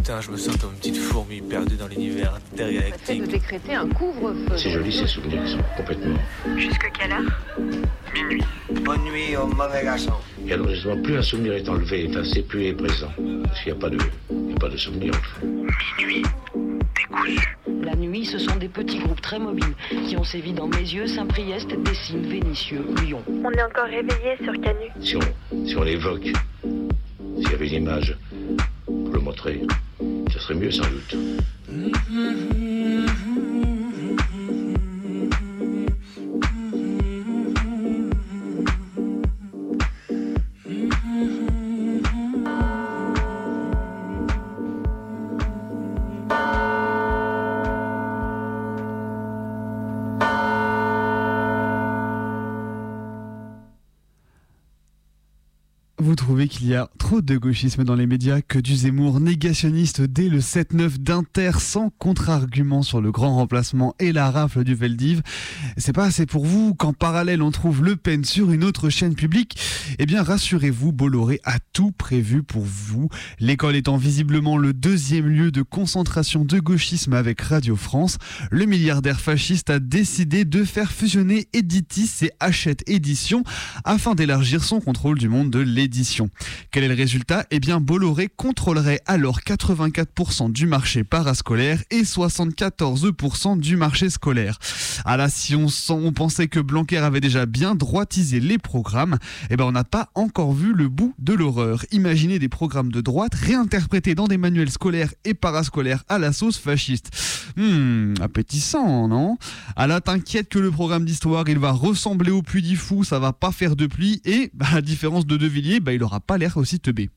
Putain, je me sens comme une petite fourmi perdue dans l'univers intergalactique. De décréter un couvre-feu. C'est joli ces souvenirs, ils sont complètement. Jusque quelle heure? Minuit. Bonne nuit au mauvais garçon. Et alors justement, plus un souvenir est enlevé, enfin, c'est plus est présent. Parce qu'il n'y a pas de, souvenir. Minuit décousu. La nuit, ce sont des petits groupes très mobiles qui ont sévi dans mes yeux, Saint-Priest, Dessines, Vénitieux, Lyon. On est encore réveillés sur Canut. Si on l'évoque, s'il y avait une image pour le montrer, ce serait mieux sans doute. Vous trouvez qu'il y a trop de gauchisme dans les médias, que du Zemmour négationniste dès le 7-9 d'Inter sans contre-argument sur le grand remplacement et la rafle du Veldiv. C'est pas assez pour vous qu'en parallèle on trouve Le Pen sur une autre chaîne publique? Eh bien rassurez-vous, Bolloré a tout prévu pour vous. L'école étant visiblement le deuxième lieu de concentration de gauchisme avec Radio France, le milliardaire fasciste a décidé de faire fusionner Editis et Hachette Édition afin d'élargir son contrôle du monde de l'édition. Quel est le résultat? Eh bien, Bolloré contrôlerait alors 84% du marché parascolaire et 74% du marché scolaire. Ah là, si on pensait que Blanquer avait déjà bien droitisé les programmes, eh ben on n'a pas encore vu le bout de l'horreur. Imaginez des programmes de droite réinterprétés dans des manuels scolaires et parascolaires à la sauce fasciste. Appétissant, non? Ah là, t'inquiète que le programme d'histoire, il va ressembler au Puy du Fou, ça va pas faire de pluie et, à la différence de Villiers, il n'aura pas l'air aussi teubé.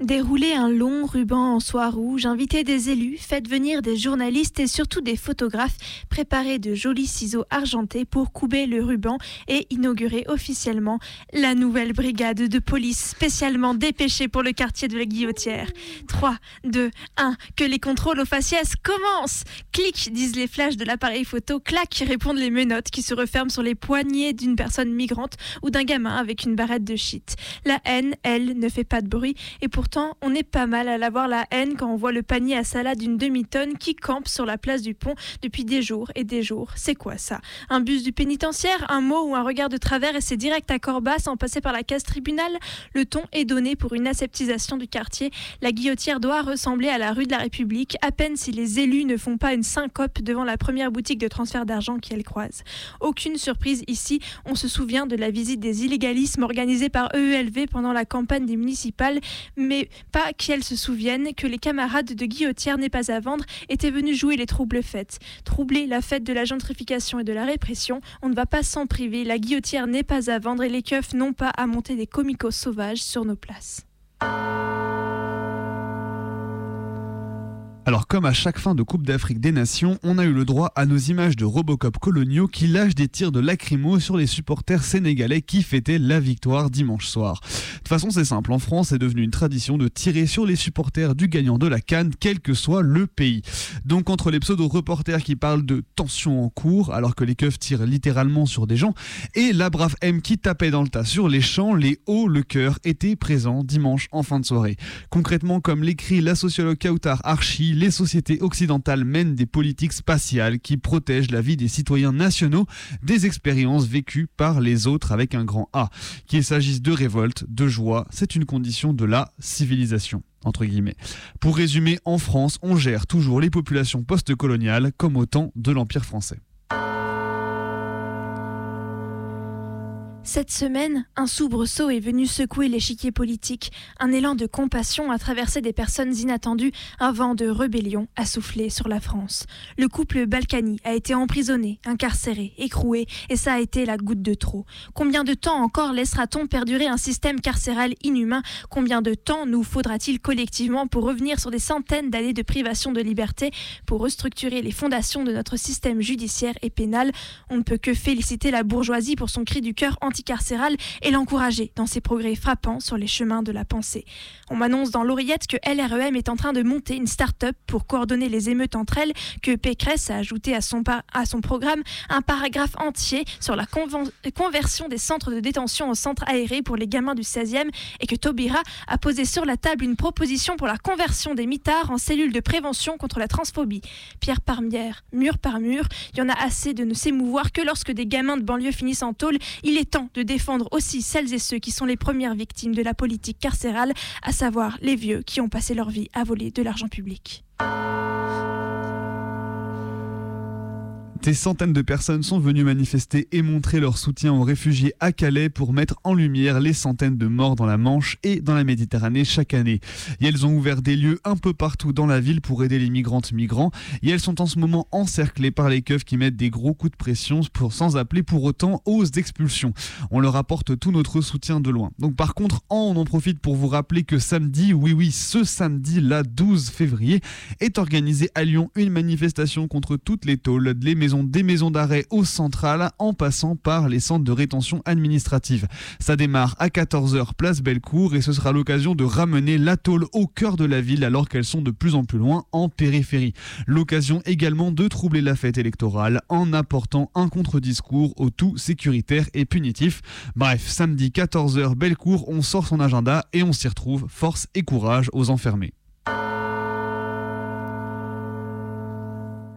Dérouler un long ruban en soie rouge, inviter des élus, faites venir des journalistes et surtout des photographes, préparer de jolis ciseaux argentés pour couper le ruban et inaugurer officiellement la nouvelle brigade de police spécialement dépêchée pour le quartier de la Guillotière. 3, 2, 1, que les contrôles aux faciès commencent! Clic, disent les flashs de l'appareil photo, clac, répondent les menottes qui se referment sur les poignets d'une personne migrante ou d'un gamin avec une barrette de shit. La haine, elle, ne fait pas de bruit et pourtant, on est pas mal à l'avoir la haine quand on voit le panier à salade d'une demi-tonne qui campe sur la place du pont depuis des jours et des jours. C'est quoi ça? Un bus du pénitentiaire? Un mot ou un regard de travers et c'est direct à Corba sans passer par la case tribunal? Le ton est donné pour une aseptisation du quartier. La Guillotière doit ressembler à la rue de la République, à peine si les élus ne font pas une syncope devant la première boutique de transfert d'argent qu'elles croisent. Aucune surprise ici, on se souvient de la visite des illégalismes organisée par EELV pendant la campagne des municipales, mais pas qu'elles se souviennent que les camarades de Guillotière n'est pas à vendre étaient venus jouer les troubles fêtes. Troubler la fête de la gentrification et de la répression, on ne va pas s'en priver, la Guillotière n'est pas à vendre et les keufs n'ont pas à monter des comicos sauvages sur nos places. Alors comme à chaque fin de Coupe d'Afrique des Nations, on a eu le droit à nos images de Robocop coloniaux qui lâchent des tirs de lacrymo sur les supporters sénégalais qui fêtaient la victoire dimanche soir. De toute façon c'est simple, en France c'est devenu une tradition de tirer sur les supporters du gagnant de la CAN, quel que soit le pays. Donc entre les pseudo-reporters qui parlent de tension en cours, alors que les keufs tirent littéralement sur des gens, et la brave M qui tapait dans le tas sur les champs, les hauts, le cœur étaient présents dimanche en fin de soirée. Concrètement, comme l'écrit la sociologue Kautar Archi, les sociétés occidentales mènent des politiques spatiales qui protègent la vie des citoyens nationaux des expériences vécues par les autres avec un grand A. Qu'il s'agisse de révolte, de joie, c'est une condition de la civilisation. Entre guillemets. Pour résumer, en France, on gère toujours les populations post-coloniales comme au temps de l'Empire français. Cette semaine, un soubresaut est venu secouer l'échiquier politique. Un élan de compassion a traversé des personnes inattendues, un vent de rébellion a soufflé sur la France. Le couple Balkany a été emprisonné, incarcéré, écroué, et ça a été la goutte de trop. Combien de temps encore laissera-t-on perdurer un système carcéral inhumain? Combien de temps nous faudra-t-il collectivement pour revenir sur des centaines d'années de privation de liberté, pour restructurer les fondations de notre système judiciaire et pénal? On ne peut que féliciter la bourgeoisie pour son cri du cœur anti anticarcérale et l'encourager dans ses progrès frappants sur les chemins de la pensée. On m'annonce dans l'oreillette que LREM est en train de monter une start-up pour coordonner les émeutes entre elles, que Pécresse a ajouté à son programme un paragraphe entier sur la conversion des centres de détention en centres aérés pour les gamins du 16e et que Taubira a posé sur la table une proposition pour la conversion des mitards en cellules de prévention contre la transphobie. Pierre par pierre, mur par mur, il y en a assez de ne s'émouvoir que lorsque des gamins de banlieue finissent en tôle. Il est temps de défendre aussi celles et ceux qui sont les premières victimes de la politique carcérale, à savoir les vieux qui ont passé leur vie à voler de l'argent public. Des centaines de personnes sont venues manifester et montrer leur soutien aux réfugiés à Calais pour mettre en lumière les centaines de morts dans la Manche et dans la Méditerranée chaque année. Et elles ont ouvert des lieux un peu partout dans la ville pour aider les migrants. Et elles sont en ce moment encerclées par les keufs qui mettent des gros coups de pression sans appeler pour autant aux expulsions. On leur apporte tout notre soutien de loin. Donc par contre, on en profite pour vous rappeler que samedi, ce samedi, la 12 février, est organisée à Lyon une manifestation contre toutes les tôles, des maisons d'arrêt aux centrales en passant par les centres de rétention administrative. Ça démarre à 14h place Bellecour et ce sera l'occasion de ramener la tôle au cœur de la ville alors qu'elles sont de plus en plus loin en périphérie. L'occasion également de troubler la fête électorale en apportant un contre-discours au tout sécuritaire et punitif. Bref, samedi 14h Bellecour, on sort son agenda et on s'y retrouve. Force et courage aux enfermés.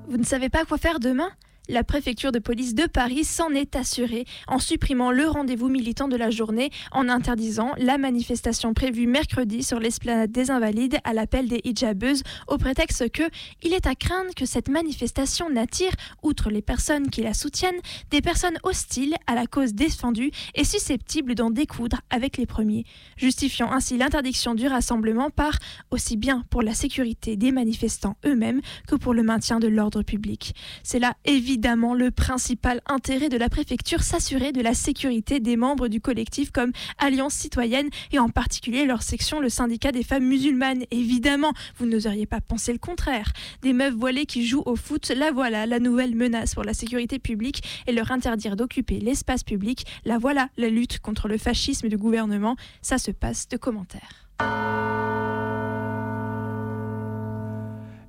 Vous ne savez pas quoi faire demain ? La préfecture de police de Paris s'en est assurée en supprimant le rendez-vous militant de la journée, en interdisant la manifestation prévue mercredi sur l'esplanade des Invalides à l'appel des hijabeuses, au prétexte que il est à craindre que cette manifestation n'attire, outre les personnes qui la soutiennent, des personnes hostiles à la cause défendue et susceptibles d'en découdre avec les premiers, justifiant ainsi l'interdiction du rassemblement par aussi bien pour la sécurité des manifestants eux-mêmes que pour le maintien de l'ordre public. C'est là évidemment le principal intérêt de la préfecture, s'assurer de la sécurité des membres du collectif comme Alliance Citoyenne et en particulier leur section, le syndicat des femmes musulmanes. Évidemment, vous n'oseriez pas penser le contraire. Des meufs voilées qui jouent au foot, la voilà la nouvelle menace pour la sécurité publique, et leur interdire d'occuper l'espace public, la voilà la lutte contre le fascisme du gouvernement. Ça se passe de commentaires.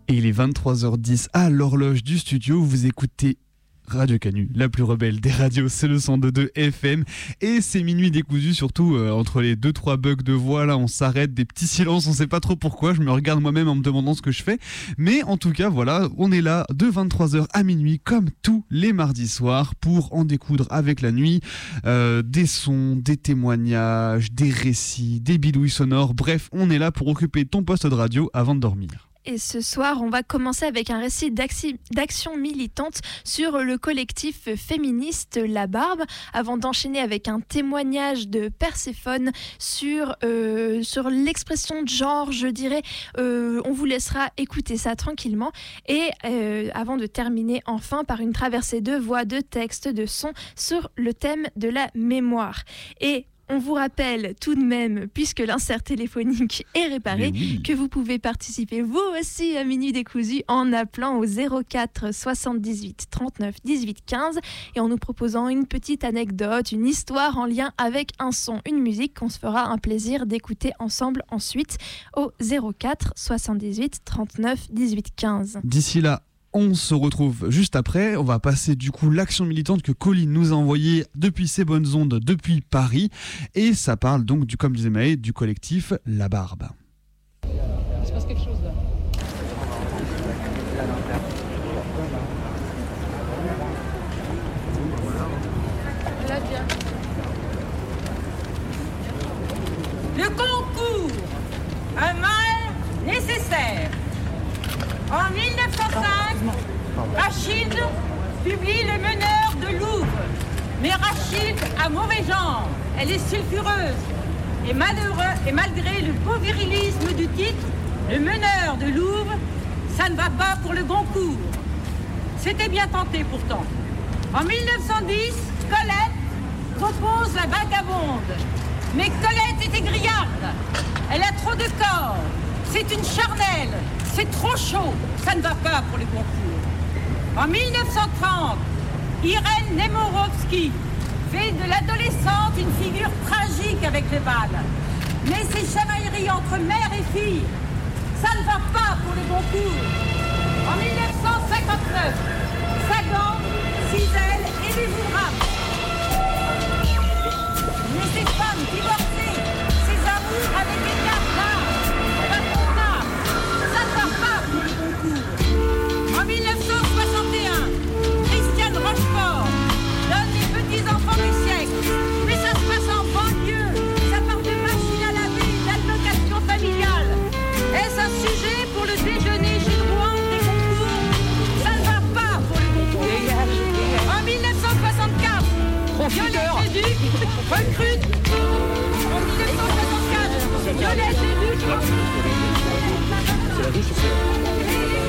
Et il est 23h10 à l'horloge du studio, vous écoutez Radio Canut, la plus rebelle des radios, c'est le 102.2 FM et c'est Minuit Décousu, surtout entre les 2-3 bugs de voix, là on s'arrête, des petits silences, on sait pas trop pourquoi, je me regarde moi-même en me demandant ce que je fais, mais en tout cas voilà, on est là de 23h à minuit comme tous les mardis soirs pour en découdre avec la nuit, des sons, des témoignages, des récits, des bidouilles sonores, bref on est là pour occuper ton poste de radio avant de dormir. Et ce soir, on va commencer avec un récit d'action militante sur le collectif féministe La Barbe, avant d'enchaîner avec un témoignage de Perséphone sur l'expression de genre, je dirais. On vous laissera écouter ça tranquillement. Et avant de terminer, enfin, par une traversée de voix, de textes, de sons sur le thème de la mémoire. Et on vous rappelle tout de même, puisque l'insert téléphonique est réparé, que vous pouvez participer vous aussi à Minuit Décousu en appelant au 04 78 39 18 15 et en nous proposant une petite anecdote, une histoire en lien avec un son, une musique qu'on se fera un plaisir d'écouter ensemble ensuite au 04 78 39 18 15. D'ici là, on se retrouve juste après, on va passer du coup l'action militante que Colline nous a envoyée depuis ses bonnes ondes, depuis Paris, et ça parle donc, comme disait Maë, du collectif La Barbe. Il se passe quelque chose là. Là, viens. Le concours, un mal nécessaire. En 1905, Rachid publie Le Meneur de Louvre. Mais Rachid a mauvais genre, elle est sulfureuse. Et malgré le beau virilisme du titre, Le Meneur de Louvre, ça ne va pas pour le bon cours. C'était bien tenté pourtant. En 1910, Colette propose La Vagabonde. Mais Colette était grillarde, elle a trop de corps, c'est une charnelle. C'est trop chaud, ça ne va pas pour le concours. En 1930, Irène Nemorovsky fait de l'adolescente une figure tragique avec les balles. Mais ces chamailleries entre mère et fille, ça ne va pas pour le bon coup. En 1959, Sagan, Cisel et les Bourrables. Mais ces femmes divorcées, ces amours avec des cartes d'armes, pas de comptable, ça ne va pas pour le bon coup. En 1961, Christiane Rochefort donne les petits enfants du siècle. Mais ça se passe en banlieue, ça part de machine à laver, d'allocation familiale. Est-ce un sujet pour le déjeuner chez Drouin des concours? Ça ne va pas pour le concours. En 1964, Violette Leduc recrute. En 1964, Violette Leduc recrute. Et les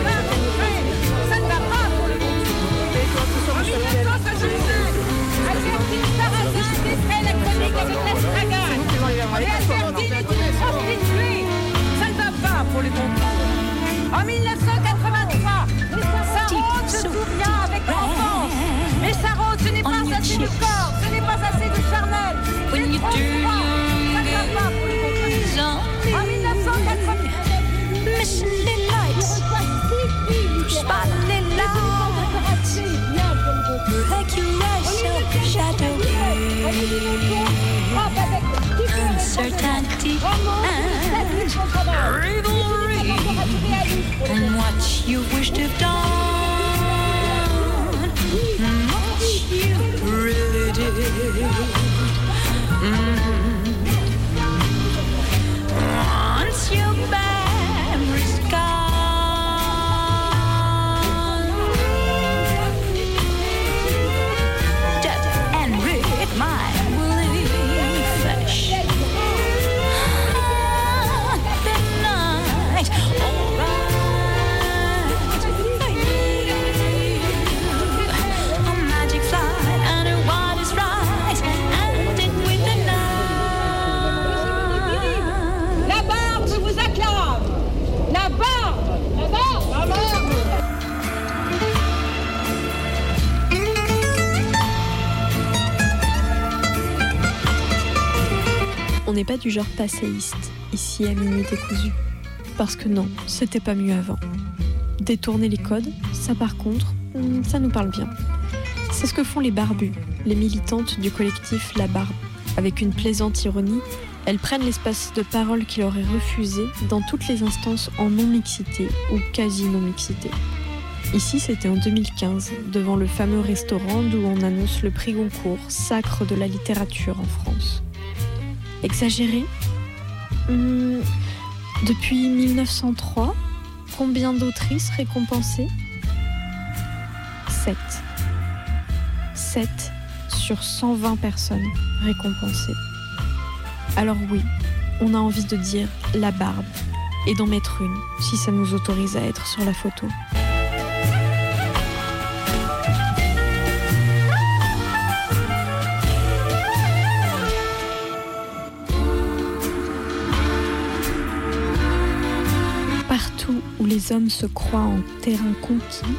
femmes recrutent. Ça ne va pas pour le concours. En 1965, Albertine Sarrazin défait la chronique avec la Stragane. Et Albertine est une prostituée. Ça ne va pas pour le concours. En 1983, Sarraute se souvient avec enfance. Mais Sarraute, ce n'est pas assez de corps, ce n'est pas assez de charnel. C'est trop froid. Ça ne va pas pour le concours. En 1983, uncertainty and rivalry and what you wished to have done, what you really did, once your memory's gone, just enrich my on n'est pas du genre passéiste, ici à Minuit Décousu. Parce que non, c'était pas mieux avant. Détourner les codes, ça par contre, ça nous parle bien. C'est ce que font les barbus, les militantes du collectif La Barbe. Avec une plaisante ironie, elles prennent l'espace de parole qui leur est refusé dans toutes les instances en non-mixité ou quasi-non-mixité. Ici, c'était en 2015, devant le fameux restaurant d'où on annonce le prix Goncourt, sacre de la littérature en France. Exagéré ? Depuis 1903, combien d'autrices récompensées ? 7. 7 sur 120 personnes récompensées. Alors oui, on a envie de dire la barbe et d'en mettre une, si ça nous autorise à être sur la photo. Où les hommes se croient en terrain conquis,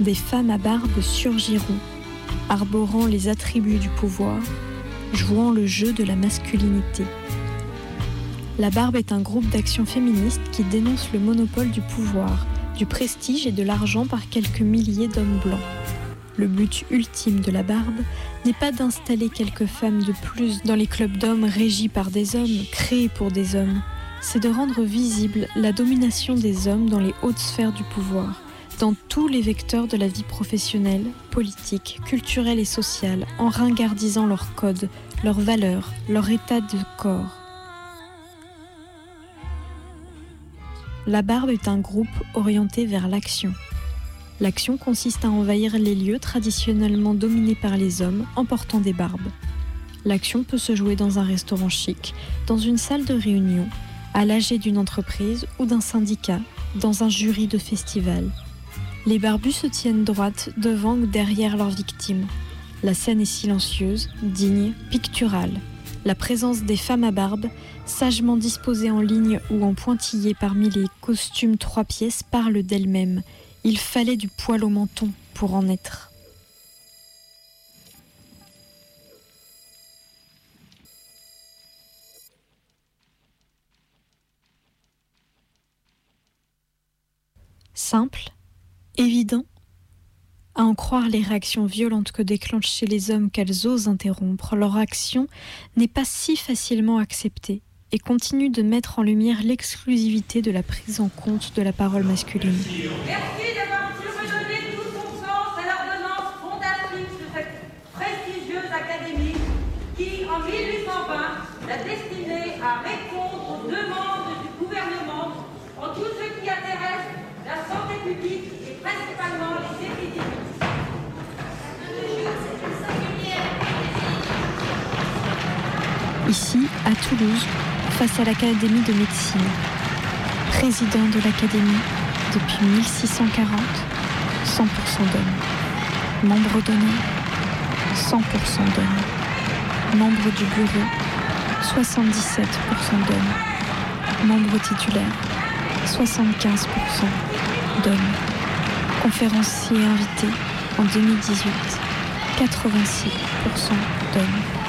des femmes à barbe surgiront, arborant les attributs du pouvoir, jouant le jeu de la masculinité. La Barbe est un groupe d'action féministe qui dénonce le monopole du pouvoir, du prestige et de l'argent par quelques milliers d'hommes blancs. Le but ultime de La Barbe n'est pas d'installer quelques femmes de plus dans les clubs d'hommes régis par des hommes, créés pour des hommes. C'est de rendre visible la domination des hommes dans les hautes sphères du pouvoir, dans tous les vecteurs de la vie professionnelle, politique, culturelle et sociale, en ringardisant leurs codes, leurs valeurs, leur état de corps. La Barbe est un groupe orienté vers l'action. L'action consiste à envahir les lieux traditionnellement dominés par les hommes en portant des barbes. L'action peut se jouer dans un restaurant chic, dans une salle de réunion, à l'AG d'une entreprise ou d'un syndicat, dans un jury de festival. Les barbus se tiennent droite devant ou derrière leurs victimes. La scène est silencieuse, digne, picturale. La présence des femmes à barbe, sagement disposées en ligne ou en pointillés parmi les costumes 3 pièces, parle d'elle-même. Il fallait du poil au menton pour en être. simple, évident, à en croire les réactions violentes que déclenchent chez les hommes qu'elles osent interrompre, leur action n'est pas si facilement acceptée et continue de mettre en lumière l'exclusivité de la prise en compte de la parole masculine. Merci d'avoir su redonner tout son sens à l'ordonnance fondatrice de cette prestigieuse académie qui, en 1820, l'a destinée à répondre aux demandes du gouvernement en tout ce qui intéresse la santé publique et principalement les épidémies. Ici, à Toulouse, face à l'Académie de médecine, président de l'Académie depuis 1640, 100% d'hommes, membre d'honneur, 100% d'hommes, membre du bureau, 77% d'hommes, membre titulaire, 75% d'hommes, conférencier invité en 2018, 86% d'hommes.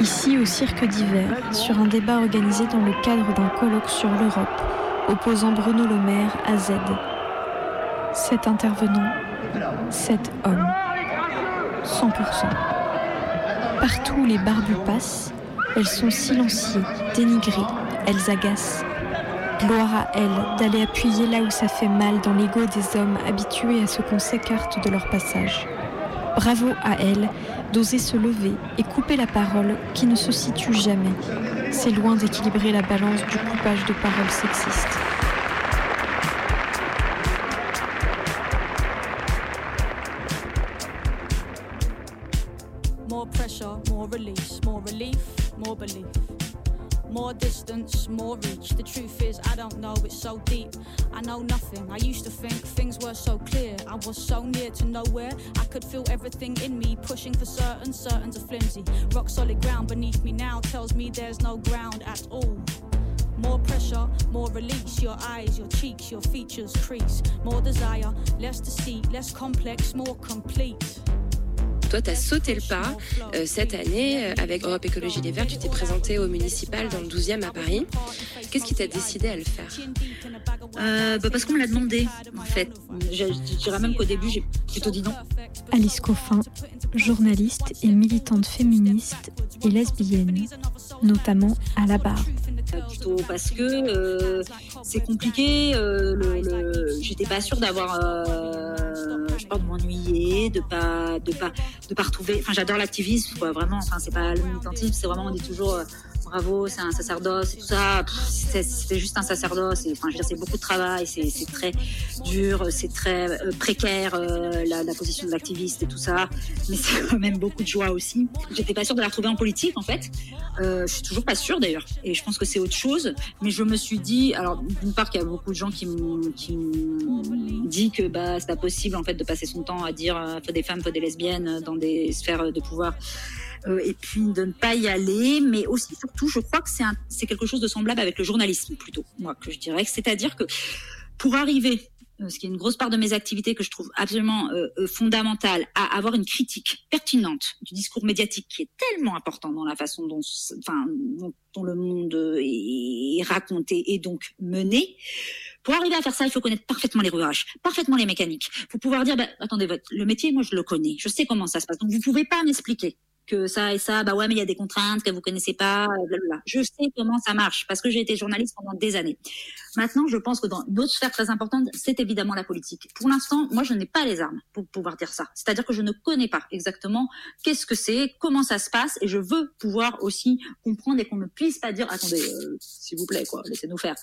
Ici, au Cirque d'Hiver, sur un débat organisé dans le cadre d'un colloque sur l'Europe, opposant Bruno Le Maire à Z. 7 intervenants, 7 hommes, 100%. Partout où les barbus passent, elles sont silenciées, dénigrées, elles agacent. Gloire à elles d'aller appuyer là où ça fait mal dans l'ego des hommes habitués à ce qu'on s'écarte de leur passage. Bravo à elles d'oser se lever et couper la parole qui ne se situe jamais. C'est loin d'équilibrer la balance du coupage de paroles sexistes. More pressure, more release, more relief, more belief. More distance, more reach. The truth is, I don't know, it's so deep. I know nothing. I used to think things were so clear. I was so near to nowhere. I could feel everything in me pushing for certain. Certain's a flimsy. Rock solid ground beneath me now tells me there's no ground at all. More pressure, more release. Your eyes, your cheeks, your features crease. More desire, less deceit, less complex, more complete. Toi, tu as sauté le pas cette année avec Europe Écologie Les Verts. Tu t'es présenté au municipal dans le 12e à Paris. Qu'est-ce qui t'a décidé à le faire ? Parce qu'on me l'a demandé, en fait. Je dirais même qu'au début, j'ai plutôt dit non. Alice Coffin, journaliste et militante féministe et lesbienne, notamment à La Barbe. Plutôt parce que c'est compliqué. J'étais pas sûre d'avoir... de m'ennuyer, de pas retrouver. Enfin, j'adore l'activisme, quoi, vraiment. Enfin, c'est pas le militantisme, c'est vraiment, on dit toujours bravo, c'est un sacerdoce et tout ça. C'était juste un sacerdoce. Et, enfin, je veux dire, c'est beaucoup de travail, c'est très dur, c'est très précaire la position de l'activiste et tout ça. Mais c'est quand même beaucoup de joie aussi. J'étais pas sûre de la retrouver en politique, en fait. Je suis toujours pas sûre d'ailleurs. Et je pense que c'est autre chose. Mais je me suis dit, alors d'une part, qu'il y a beaucoup de gens qui m'ont dit que c'est pas possible en fait de passer son temps à dire faut des femmes, faut des lesbiennes dans des sphères de pouvoir. Et puis de ne pas y aller, mais aussi surtout, je crois que c'est quelque chose de semblable avec le journalisme plutôt, moi que je dirais, c'est-à-dire que pour arriver, ce qui est une grosse part de mes activités que je trouve absolument fondamentale, à avoir une critique pertinente du discours médiatique qui est tellement important dans la façon dont le monde est raconté et donc mené. Pour arriver à faire ça, il faut connaître parfaitement les rouages, parfaitement les mécaniques. Faut pouvoir dire, attendez, le métier, moi je le connais, je sais comment ça se passe, donc vous pouvez pas m'expliquer que ça et ça, mais il y a des contraintes que vous connaissez pas, blablabla. Je sais comment ça marche, parce que j'ai été journaliste pendant des années. Maintenant, je pense que dans une autre sphère très importante, c'est évidemment la politique. Pour l'instant, moi, je n'ai pas les armes pour pouvoir dire ça. C'est-à-dire que je ne connais pas exactement qu'est-ce que c'est, comment ça se passe, et je veux pouvoir aussi comprendre et qu'on ne puisse pas dire, attendez, s'il vous plaît, quoi, laissez-nous faire.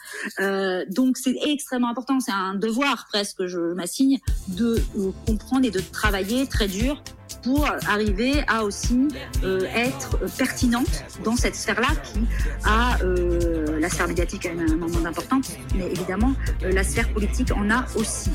Donc, c'est extrêmement important, c'est un devoir presque, je m'assigne, de comprendre et de travailler très dur pour arriver à aussi être pertinente dans cette sphère-là qui a, la sphère médiatique a un moment d'importance, mais évidemment la sphère politique en a aussi.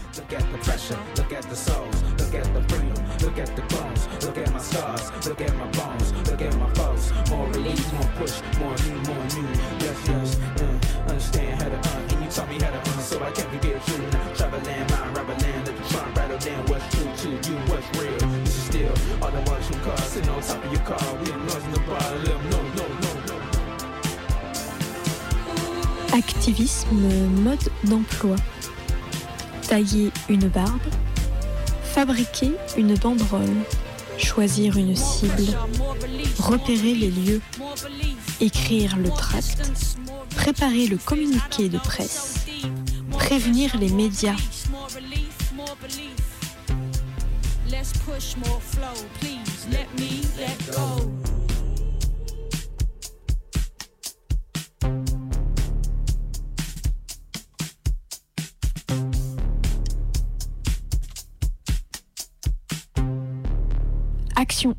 Activisme, mode d'emploi. Tailler une barbe, fabriquer une banderole, choisir une cible, repérer les lieux, écrire le tract, préparer le communiqué de presse, prévenir les médias. Action.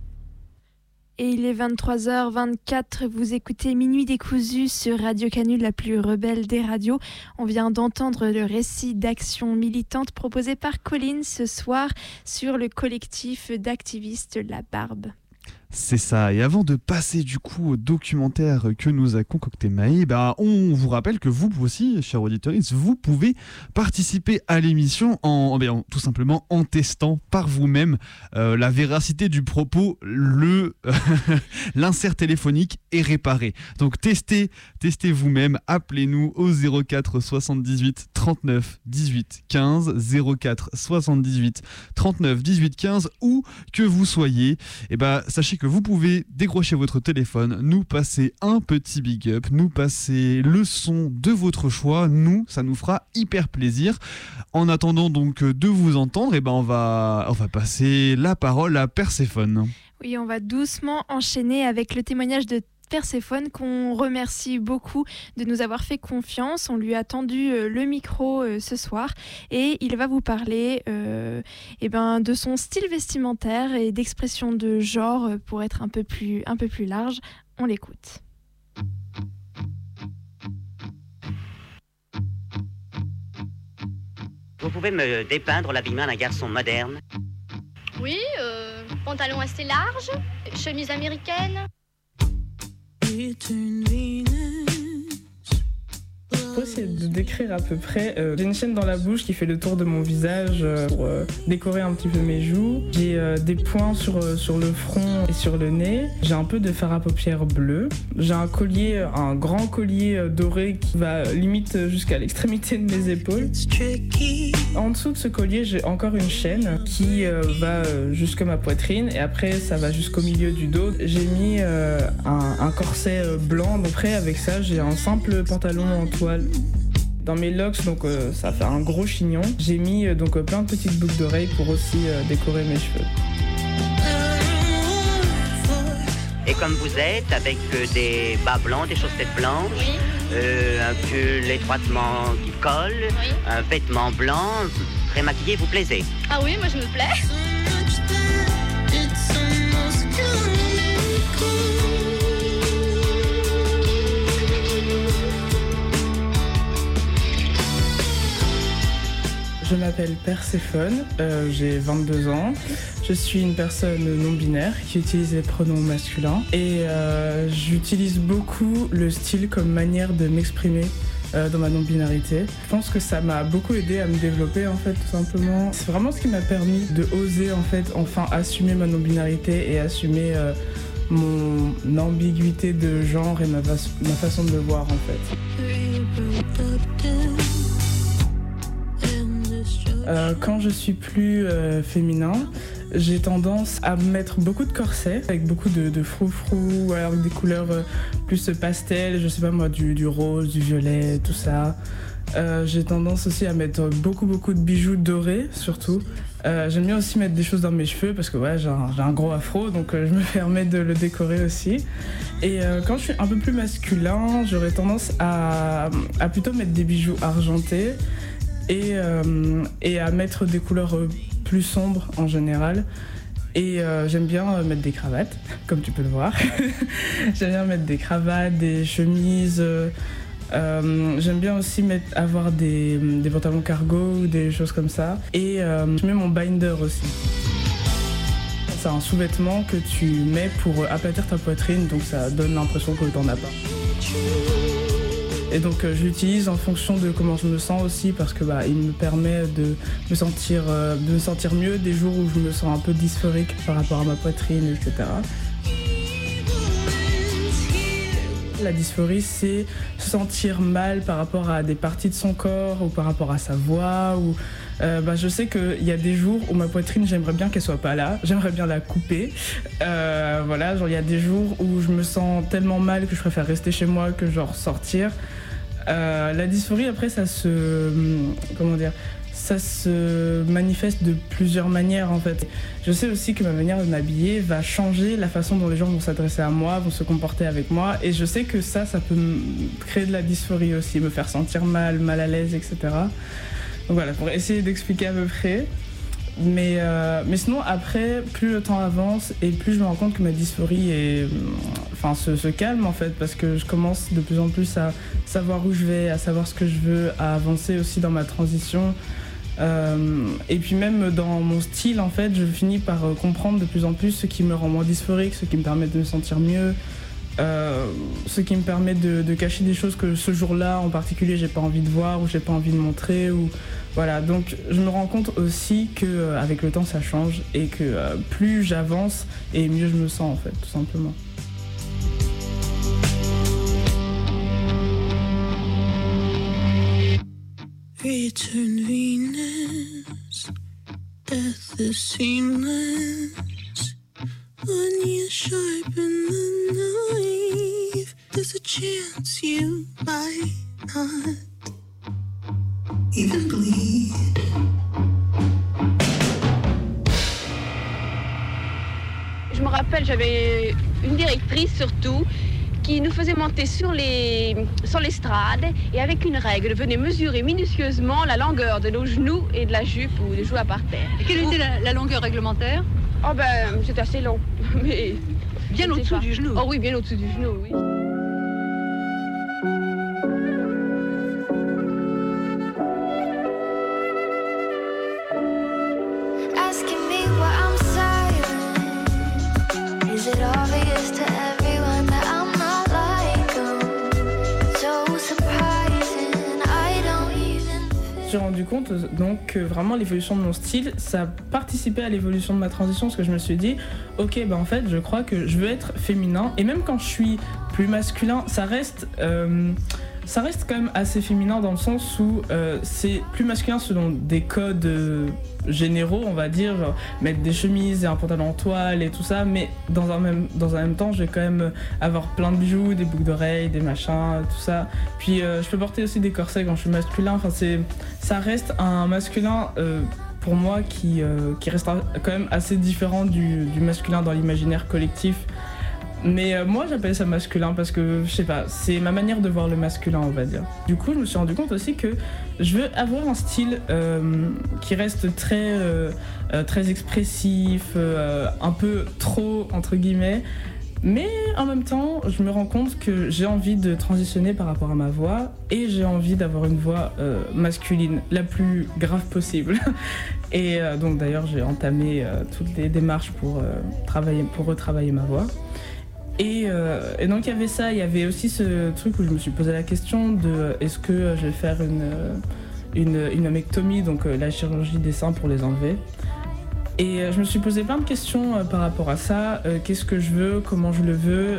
Et il est 23h24, vous écoutez Minuit Décousu sur Radio Canut, la plus rebelle des radios. On vient d'entendre le récit d'action militante proposé par Colline ce soir sur le collectif d'activistes La Barbe. C'est ça, et avant de passer du coup au documentaire que nous a concocté Maï, on vous rappelle que vous aussi, chers auditeurs, vous pouvez participer à l'émission tout simplement en testant par vous-même la véracité du propos, l'insert téléphonique est réparé. Donc testez vous-même, appelez-nous au 04 78 39 18 15, 04 78 39 18 15, où que vous soyez, sachez que vous pouvez décrocher votre téléphone, nous passer un petit big up, nous passer le son de votre choix, ça nous fera hyper plaisir. En attendant donc de vous entendre, on va passer la parole à Perséphone. Oui, on va doucement enchaîner avec le témoignage de Perséphone, qu'on remercie beaucoup de nous avoir fait confiance. On lui a tendu le micro ce soir et il va vous parler de son style vestimentaire et d'expression de genre pour être un peu plus large. On l'écoute. Vous pouvez me dépeindre l'habillement d'un garçon moderne ? Oui, pantalon assez large, chemise américaine. C'est de décrire à peu près. J'ai une chaîne dans la bouche qui fait le tour de mon visage pour décorer un petit peu mes joues. J'ai des points sur le front et sur le nez. J'ai un peu de fard à paupières bleu. J'ai un collier, un grand collier doré qui va limite jusqu'à l'extrémité de mes épaules. En dessous de ce collier, j'ai encore une chaîne qui va jusque ma poitrine et après ça va jusqu'au milieu du dos. J'ai mis un corset blanc. Donc après avec ça, j'ai un simple pantalon en toile. Dans mes locks, donc ça fait un gros chignon. J'ai mis plein de petites boucles d'oreilles pour aussi décorer mes cheveux. Et comme vous êtes, avec des bas blancs, des chaussettes blanches, oui. Un pull étroitement qui colle, oui. Un vêtement blanc, très maquillé, vous plaisez? Ah oui, moi je me plais. Je m'appelle Perséphone, j'ai 22 ans, je suis une personne non-binaire qui utilise les pronoms masculins et j'utilise beaucoup le style comme manière de m'exprimer dans ma non-binarité. Je pense que ça m'a beaucoup aidé à me développer en fait tout simplement. C'est vraiment ce qui m'a permis de oser en fait enfin assumer ma non-binarité et assumer mon ambiguïté de genre et ma façon de le voir en fait. Quand je suis plus féminin, j'ai tendance à mettre beaucoup de corsets, avec beaucoup de froufrous, avec des couleurs plus pastel, je sais pas moi, du rose, du violet, tout ça. J'ai tendance aussi à mettre beaucoup de bijoux dorés, surtout. J'aime bien aussi mettre des choses dans mes cheveux, parce que ouais, j'ai un gros afro, donc je me permets de le décorer aussi. Et quand je suis un peu plus masculin, j'aurais tendance à plutôt mettre des bijoux argentés, et à mettre des couleurs plus sombres en général Et j'aime bien mettre des cravates, comme tu peux le voir. J'aime bien mettre des cravates, des chemises. J'aime bien aussi avoir des pantalons cargo ou des choses comme ça. Et je mets mon binder aussi. C'est un sous-vêtement que tu mets pour aplatir ta poitrine, donc ça donne l'impression que t'en as pas. Et donc je l'utilise en fonction de comment je me sens aussi, parce que il me permet de me sentir mieux des jours où je me sens un peu dysphorique par rapport à ma poitrine, etc. La dysphorie, c'est se sentir mal par rapport à des parties de son corps ou par rapport à sa voix. Ou je sais qu'il y a des jours où ma poitrine, j'aimerais bien qu'elle soit pas là, j'aimerais bien la couper. Il y a des jours où je me sens tellement mal que je préfère rester chez moi que sortir. La dysphorie, après, ça se manifeste de plusieurs manières en fait. Je sais aussi que ma manière de m'habiller va changer la façon dont les gens vont s'adresser à moi, vont se comporter avec moi, et je sais que ça peut créer de la dysphorie aussi, me faire sentir mal à l'aise, etc. Donc voilà, pour essayer d'expliquer à peu près. Mais sinon, après, plus le temps avance et plus je me rends compte que ma dysphorie se calme en fait, parce que je commence de plus en plus à savoir où je vais, à savoir ce que je veux, à avancer aussi dans ma transition. Et puis même dans mon style, en fait, je finis par comprendre de plus en plus ce qui me rend moins dysphorique, ce qui me permet de me sentir mieux, ce qui me permet de cacher des choses que ce jour-là en particulier j'ai pas envie de voir ou j'ai pas envie de montrer ou... Voilà, donc je me rends compte aussi qu'avec le temps ça change et que plus j'avance et mieux je me sens en fait, tout simplement. Return Venus, death is seamless. When you sharpen the knife, there's a chance you might not even bleed. Je me rappelle, j'avais une directrice surtout qui nous faisait monter sur l'estrade et avec une règle venait mesurer minutieusement la longueur de nos genoux et de la jupe ou des joues par terre. Et quelle était la longueur réglementaire ? Oh ben, c'était assez long, mais... Bien au-dessous du genou. Oh oui, bien au-dessous du genou, oui. J'ai rendu compte donc que vraiment l'évolution de mon style, ça participait à l'évolution de ma transition, parce que je me suis dit en fait je crois que je veux être féminin, et même quand je suis plus masculin, ça reste quand même assez féminin dans le sens où c'est plus masculin selon des codes généraux, on va dire, genre mettre des chemises et un pantalon en toile et tout ça, mais dans un même temps je vais quand même avoir plein de bijoux, des boucles d'oreilles, des machins, tout ça. Puis je peux porter aussi des corsets quand je suis masculin, enfin ça reste un masculin pour moi qui reste quand même assez différent du masculin dans l'imaginaire collectif. Mais moi j'appelle ça masculin parce que, je sais pas, c'est ma manière de voir le masculin, on va dire. Du coup je me suis rendu compte aussi que je veux avoir un style qui reste très expressif, un peu trop entre guillemets. Mais en même temps je me rends compte que j'ai envie de transitionner par rapport à ma voix, et j'ai envie d'avoir une voix masculine la plus grave possible. Et donc d'ailleurs j'ai entamé toutes les démarches pour retravailler ma voix. Et donc il y avait ça, il y avait aussi ce truc où je me suis posé la question de est-ce que je vais faire une amectomie, donc la chirurgie des seins pour les enlever. Et je me suis posé plein de questions par rapport à ça, qu'est-ce que je veux, comment je le veux.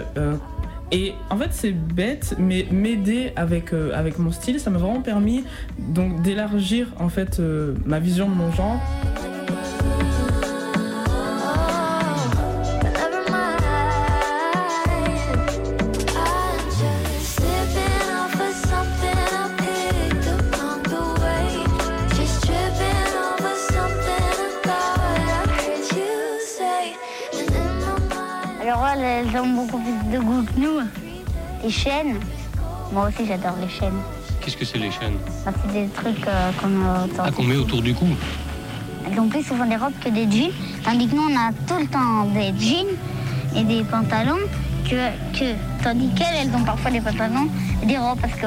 Et en fait c'est bête, mais m'aider avec mon style, ça m'a vraiment permis donc d'élargir en fait ma vision de mon genre. Elles ont beaucoup plus de goût que nous. Les chaînes, moi aussi j'adore les chaînes. Qu'est-ce que c'est les chaînes ? C'est des trucs qu'on met autour du cou. Donc eux souvent des robes que des jeans, tandis que nous on a tout le temps des jeans et des pantalons, tandis qu'elles, elles ont parfois des pantalons et des robes, parce que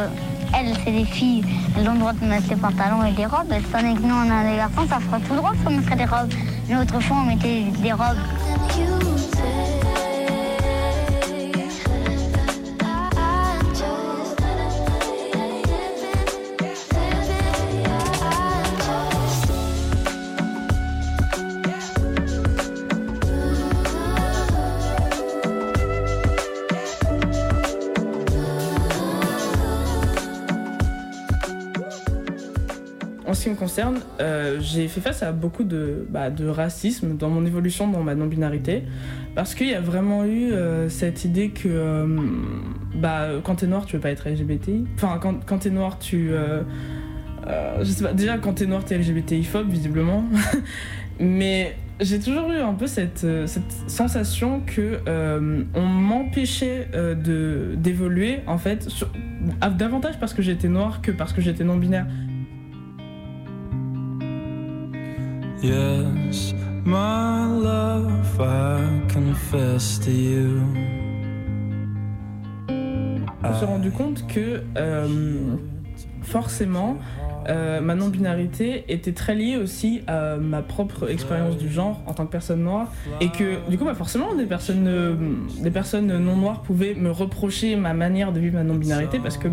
elles, c'est des filles, elles ont le droit de mettre des pantalons et des robes, tandis que nous on a des garçons, ça fera tout le droit si on mettrait des robes. Nous autrefois on mettait des robes. Ce qui me concerne, j'ai fait face à beaucoup de racisme dans mon évolution dans ma non-binarité, parce qu'il y a vraiment eu cette idée que quand t'es noir tu veux pas être LGBTI, enfin quand t'es noir tu... je sais pas, déjà quand t'es noir t'es LGBTI-phobe visiblement, mais j'ai toujours eu un peu cette sensation que on m'empêchait d'évoluer en fait, davantage parce que j'étais noire que parce que j'étais non-binaire. Yes, my love, I confess to you. Je me suis rendu compte que forcément ma non-binarité était très liée aussi à ma propre expérience du genre en tant que personne noire, et que du coup forcément des personnes non noires pouvaient me reprocher ma manière de vivre ma non-binarité, parce que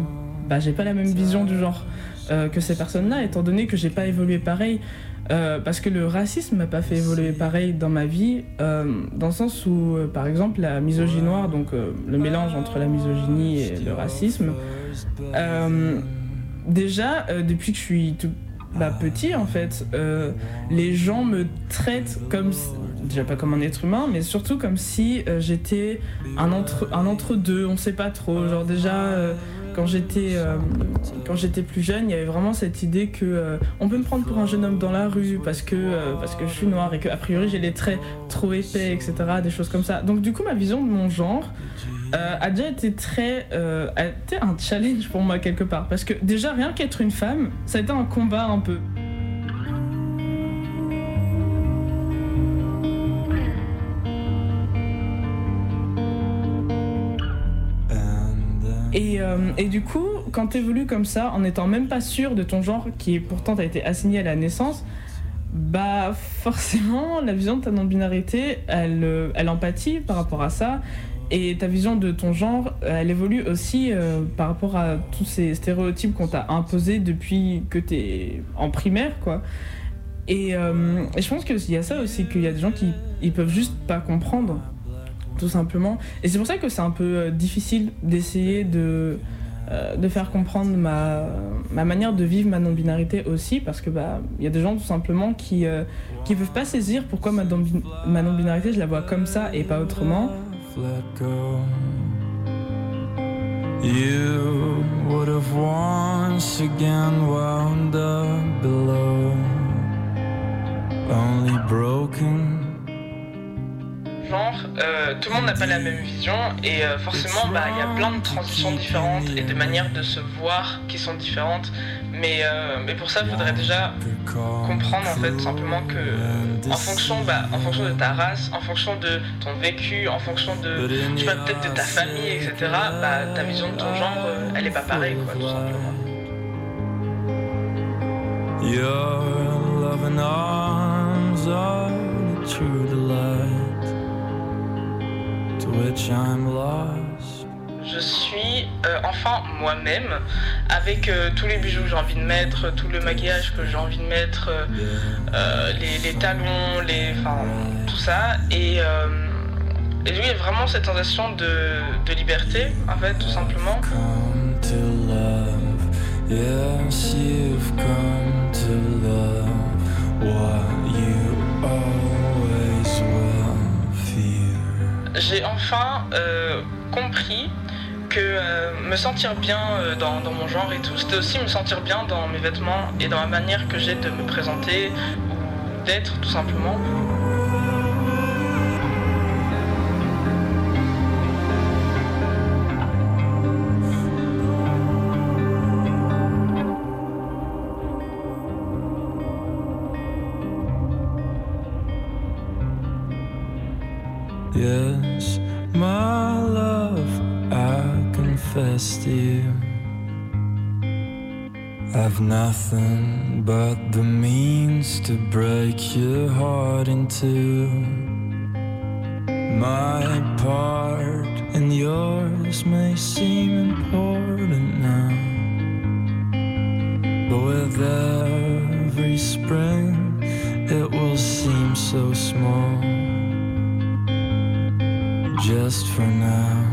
j'ai pas la même vision du genre que ces personnes-là, étant donné que j'ai pas évolué pareil. Parce que le racisme m'a pas fait évoluer pareil dans ma vie, dans le sens où, par exemple, la misogynie noire, donc le mélange entre la misogynie et le racisme, depuis que je suis tout petit, en fait, les gens me traitent comme... déjà pas comme un être humain, mais surtout comme si j'étais un entre-deux, on sait pas trop, genre déjà... Quand j'étais plus jeune, il y avait vraiment cette idée que on peut me prendre pour un jeune homme dans la rue parce que je suis noire et que a priori j'ai les traits trop épais, etc. Des choses comme ça. Donc du coup ma vision de mon genre a déjà été a été un challenge pour moi quelque part, parce que déjà rien qu'être une femme, ça a été un combat un peu. Et du coup, quand t'évolues comme ça, en n'étant même pas sûr de ton genre, qui pourtant t'a été assigné à la naissance, forcément, la vision de ta non-binarité, elle empathie par rapport à ça, et ta vision de ton genre, elle évolue aussi par rapport à tous ces stéréotypes qu'on t'a imposés depuis que t'es en primaire, quoi. Et je pense qu'il y a ça aussi, qu'il y a des gens qui ils peuvent juste pas comprendre. Tout simplement. Et c'est pour ça que c'est un peu difficile d'essayer de faire comprendre ma manière de vivre ma non-binarité aussi, parce que y a des gens tout simplement qui peuvent pas saisir pourquoi ma non-binarité je la vois comme ça et pas autrement. You would have once again wound up below, only broken. Tout le monde n'a pas la même vision, et forcément il y a plein de transitions différentes et des manières de se voir qui sont différentes, mais pour ça il faudrait déjà comprendre en fait simplement que en fonction de ta race, en fonction de ton vécu, en fonction de peut-être de ta famille, etc., ta vision de ton genre elle est pas pareille, quoi, tout simplement. Your loving arms are the true delight. Je suis enfin moi-même, avec tous les bijoux que j'ai envie de mettre, tout le maquillage que j'ai envie de mettre, les talons, tout ça. Et lui, il y a vraiment cette sensation de liberté, en fait, tout simplement. J'ai enfin compris que me sentir bien dans mon genre et tout, c'était aussi me sentir bien dans mes vêtements et dans la manière que j'ai de me présenter ou d'être, tout simplement. festive. I've nothing but the means to break your heart in two. My part and yours may seem important now, but with every spring it will seem so small. Just for now,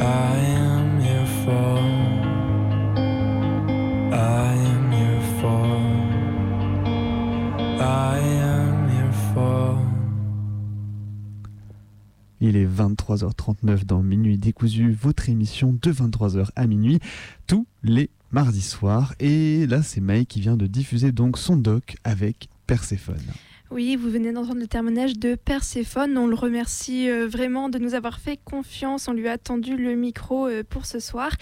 I am your fall. I am your fall. I am your fall. Il est 23h39 dans Minuit Décousu, votre émission de 23h à minuit, tous les mardis soirs. Et là, c'est Maï qui vient de diffuser donc son doc avec Perséphone. Oui, vous venez d'entendre le témoignage de Perséphone. On le remercie vraiment de nous avoir fait confiance. On lui a tendu le micro pour ce soir.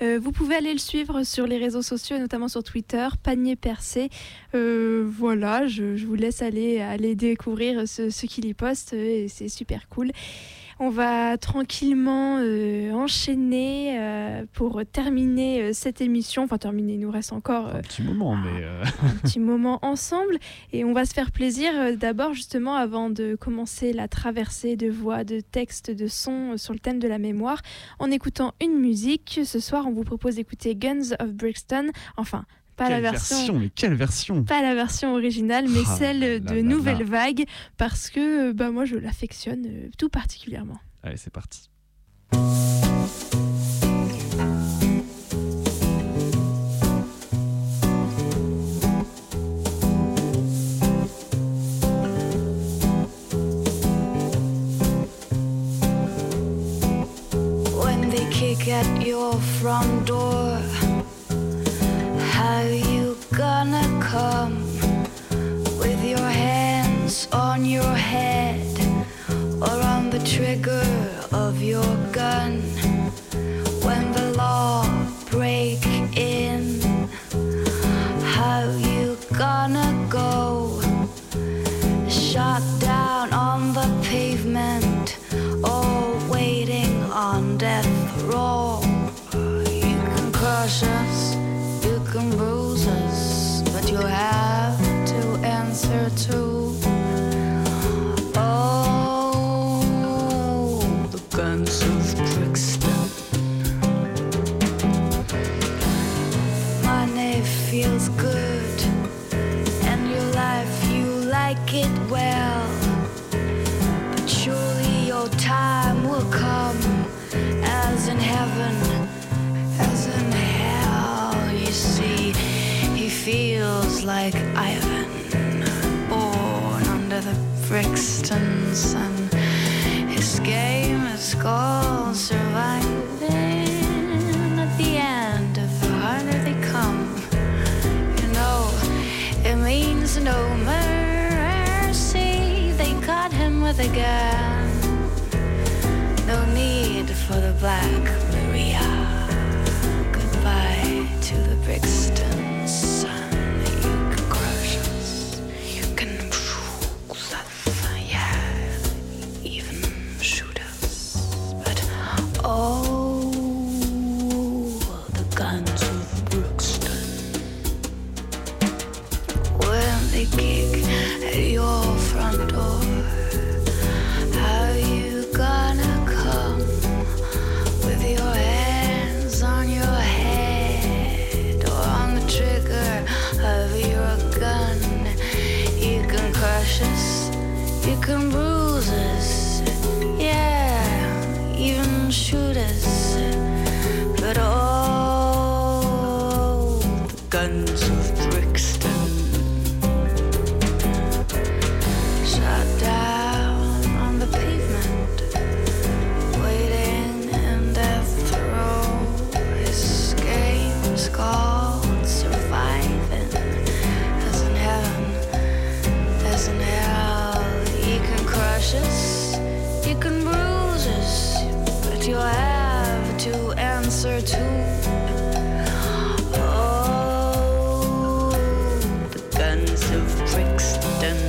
Vous pouvez aller le suivre sur les réseaux sociaux, notamment sur Twitter, Panier Percé. Voilà, je vous laisse aller découvrir ce qu'il y poste. C'est super cool. On va tranquillement enchaîner pour terminer cette émission. Enfin, terminer, il nous reste encore un petit moment, mais un petit moment ensemble. Et on va se faire plaisir d'abord, justement, avant de commencer la traversée de voix, de textes, de sons sur le thème de la mémoire, en écoutant une musique. Ce soir, on vous propose d'écouter Guns of Brixton. Enfin, pas la version, mais quelle version ? Pas la version originale, mais celle de Nouvelle Vague, parce que moi je l'affectionne tout particulièrement. Allez, c'est parti. When they kick at your front door, are you gonna come with your hands on your head or on the trigger of your gun? When the law break in, how you gonna go? Shot down on the pavement or waiting on death row? You can crush us, bruises, but you have to answer to oh, the guns of Brixton. Money feels good, and your life you like it well, but surely your time will come, as in heaven, as in hell. You see, feels like Ivan, born under the Brixton sun. His game is called surviving. At the end of the harder they come, you know, it means no mercy. They caught him with a gun. No need for the Black Maria. Goodbye to the Brixton. Oh, the guns of Brixton. When they kick at your front door, how you gonna come with your hands on your head or on the trigger of your gun? You can crush us, you can bruise us, yeah, even shoot us, but all the guns of Brixton. Shot down on the pavement, waiting in death row. His game's called surviving. As in heaven, as in hell. You can crush us, you can bruise us, you have to answer to oh, the guns of Brixton.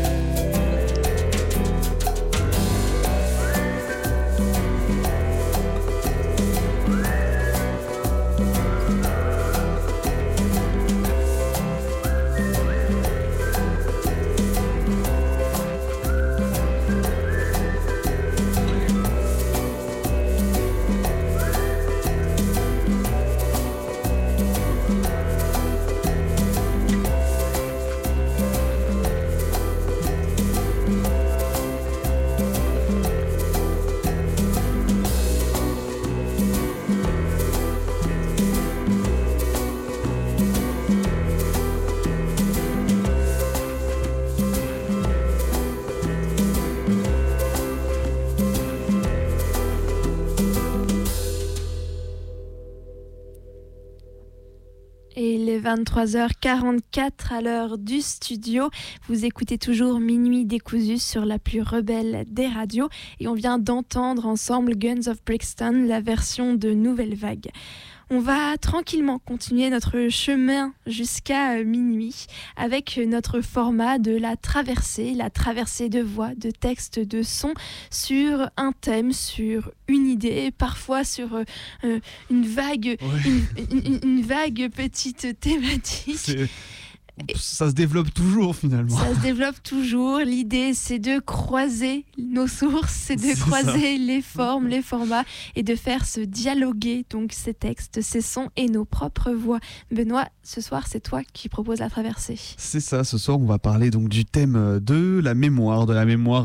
Et il est 23h44 à l'heure du studio. Vous écoutez toujours Minuit Décousu sur la plus rebelle des radios. Et on vient d'entendre ensemble Guns of Brixton, la version de Nouvelle Vague. On va tranquillement continuer notre chemin jusqu'à minuit avec notre format de la traversée de voix, de textes, de sons sur un thème, sur une idée, parfois sur une vague, une vague petite thématique. Ça se développe toujours finalement. Ça se développe toujours. L'idée, c'est de croiser nos sources, c'est croiser ça. Les formes, les formats et de faire se dialoguer donc ces textes, ces sons et nos propres voix. Benoît, ce soir, c'est toi qui propose la traversée. C'est ça. Ce soir, on va parler donc du thème de la mémoire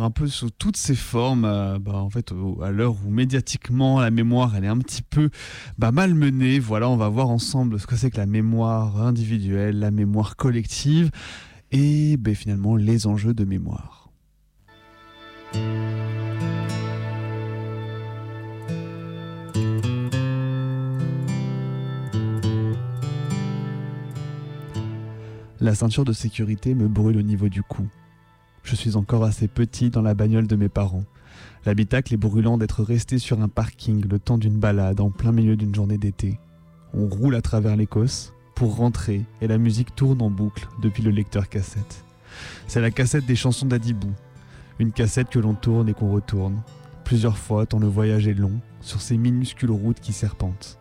un peu sous toutes ses formes. En fait, à l'heure où médiatiquement la mémoire, elle est un petit peu malmenée. Voilà, on va voir ensemble ce que c'est que la mémoire individuelle, la mémoire collective. Et finalement les enjeux de mémoire. La ceinture de sécurité me brûle au niveau du cou. Je suis encore assez petit dans la bagnole de mes parents. L'habitacle est brûlant d'être resté sur un parking le temps d'une balade en plein milieu d'une journée d'été. On roule à travers l'Écosse pour rentrer, et la musique tourne en boucle depuis le lecteur cassette. C'est la cassette des chansons d'Adibou, une cassette que l'on tourne et qu'on retourne, plusieurs fois tant le voyage est long, sur ces minuscules routes qui serpentent.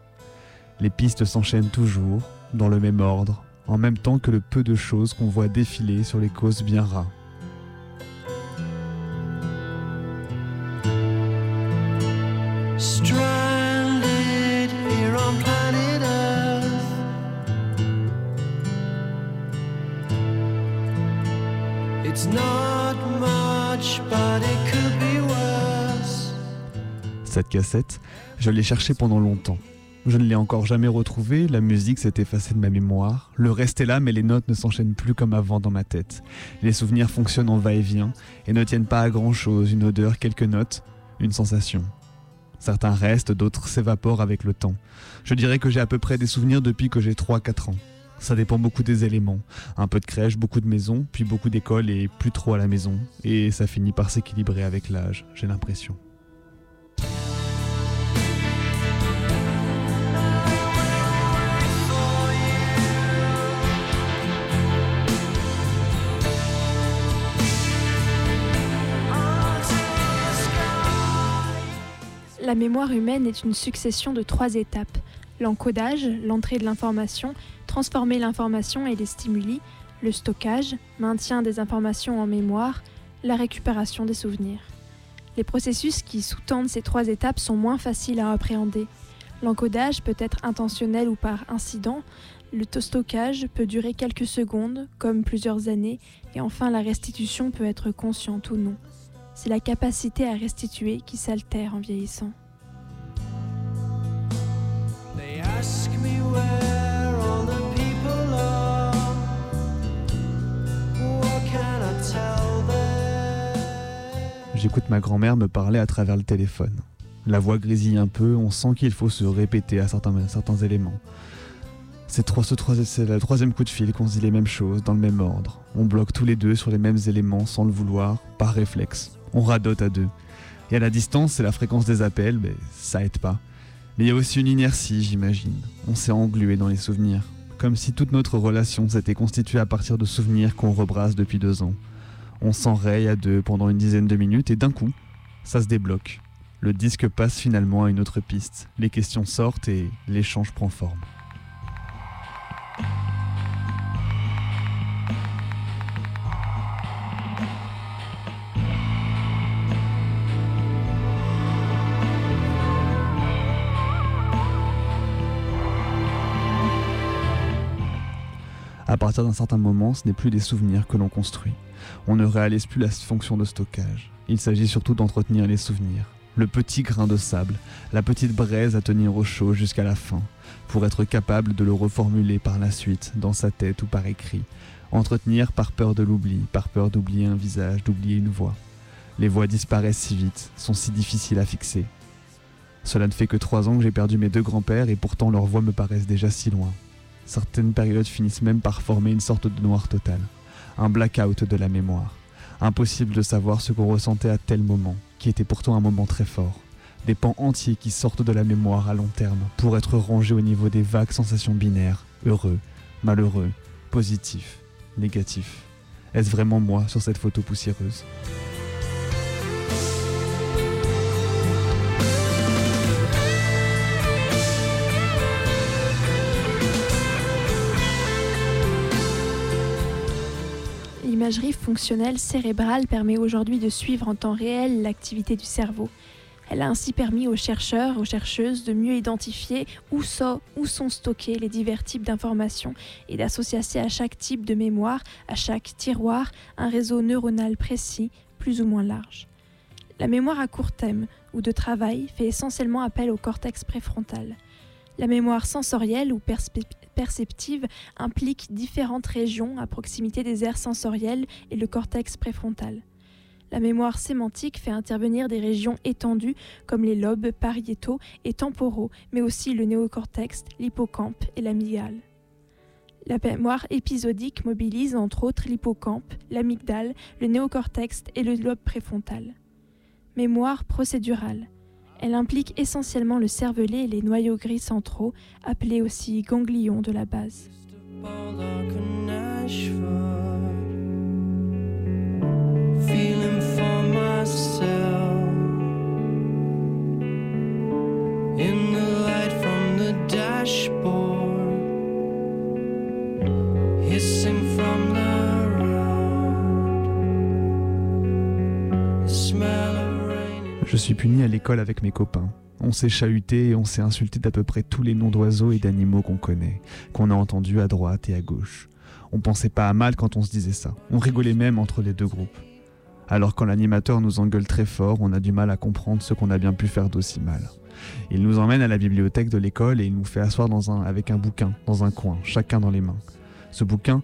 Les pistes s'enchaînent toujours, dans le même ordre, en même temps que le peu de choses qu'on voit défiler sur les côtes bien ras. Cette cassette, je l'ai cherchée pendant longtemps. Je ne l'ai encore jamais retrouvée, la musique s'est effacée de ma mémoire. Le reste est là, mais les notes ne s'enchaînent plus comme avant dans ma tête. Les souvenirs fonctionnent en va-et-vient et ne tiennent pas à grand-chose, une odeur, quelques notes, une sensation. Certains restent, d'autres s'évaporent avec le temps. Je dirais que j'ai à peu près des souvenirs depuis que j'ai 3-4 ans. Ça dépend beaucoup des éléments. Un peu de crèche, beaucoup de maisons, puis beaucoup d'école et plus trop à la maison. Et ça finit par s'équilibrer avec l'âge, j'ai l'impression. La mémoire humaine est une succession de 3 étapes. L'encodage, l'entrée de l'information, transformer l'information et les stimuli, le stockage, maintien des informations en mémoire, la récupération des souvenirs. Les processus qui sous-tendent ces 3 étapes sont moins faciles à appréhender. L'encodage peut être intentionnel ou par incident, le stockage peut durer quelques secondes, comme plusieurs années, et enfin la restitution peut être consciente ou non. C'est la capacité à restituer qui s'altère en vieillissant. Ask me where all the people are. What can I tell them? J'écoute ma grand-mère me parler à travers le téléphone. La voix grésille un peu, on sent qu'il faut se répéter à certains éléments. C'est le troisième coup de fil qu'on se dit les mêmes choses, dans le même ordre. On bloque tous les deux sur les mêmes éléments sans le vouloir, par réflexe. On radote à deux. Et à la distance, c'est la fréquence des appels, mais ça aide pas. Mais il y a aussi une inertie, j'imagine. On s'est englué dans les souvenirs. Comme si toute notre relation s'était constituée à partir de souvenirs qu'on rebrasse depuis 2 ans. On s'enraye à deux pendant une dizaine de minutes et d'un coup, ça se débloque. Le disque passe finalement à une autre piste. Les questions sortent et l'échange prend forme. À partir d'un certain moment, ce n'est plus des souvenirs que l'on construit. On ne réalise plus la fonction de stockage. Il s'agit surtout d'entretenir les souvenirs. Le petit grain de sable, la petite braise à tenir au chaud jusqu'à la fin, pour être capable de le reformuler par la suite, dans sa tête ou par écrit. Entretenir par peur de l'oubli, par peur d'oublier un visage, d'oublier une voix. Les voix disparaissent si vite, sont si difficiles à fixer. Cela ne fait que 3 ans que j'ai perdu mes 2 grands-pères et pourtant leurs voix me paraissent déjà si loin. certaines périodes finissent même par former une sorte de noir total, un blackout de la mémoire. Impossible de savoir ce qu'on ressentait à tel moment, qui était pourtant un moment très fort. Des pans entiers qui sortent de la mémoire à long terme pour être rangés au niveau des vagues sensations binaires, heureux, malheureux, positif, négatif. Est-ce vraiment moi sur cette photo poussiéreuse ? L'imagerie fonctionnelle cérébrale permet aujourd'hui de suivre en temps réel l'activité du cerveau. Elle a ainsi permis aux chercheurs, aux chercheuses de mieux identifier où sont stockés les divers types d'informations et d'associer à chaque type de mémoire, à chaque tiroir, un réseau neuronal précis, plus ou moins large. La mémoire à court terme ou de travail fait essentiellement appel au cortex préfrontal. La mémoire sensorielle ou perceptive implique différentes régions à proximité des aires sensorielles et le cortex préfrontal. La mémoire sémantique fait intervenir des régions étendues comme les lobes pariétaux et temporaux, mais aussi le néocortex, l'hippocampe et l'amygdale. La mémoire épisodique mobilise entre autres l'hippocampe, l'amygdale, le néocortex et le lobe préfrontal. Mémoire procédurale. Elle implique essentiellement le cervelet et les noyaux gris centraux, appelés aussi ganglions de la base. In the light from the dashboard, hissing from the road, the smell of rain. Je suis puni à l'école avec mes copains. On s'est chahuté et on s'est insulté d'à peu près tous les noms d'oiseaux et d'animaux qu'on connaît, qu'on a entendus à droite et à gauche. On pensait pas à mal quand on se disait ça. On rigolait même entre les deux groupes. Alors quand l'animateur nous engueule très fort, on a du mal à comprendre ce qu'on a bien pu faire d'aussi mal. Il nous emmène à la bibliothèque de l'école et il nous fait asseoir avec un bouquin, dans un coin, chacun dans les mains. Ce bouquin,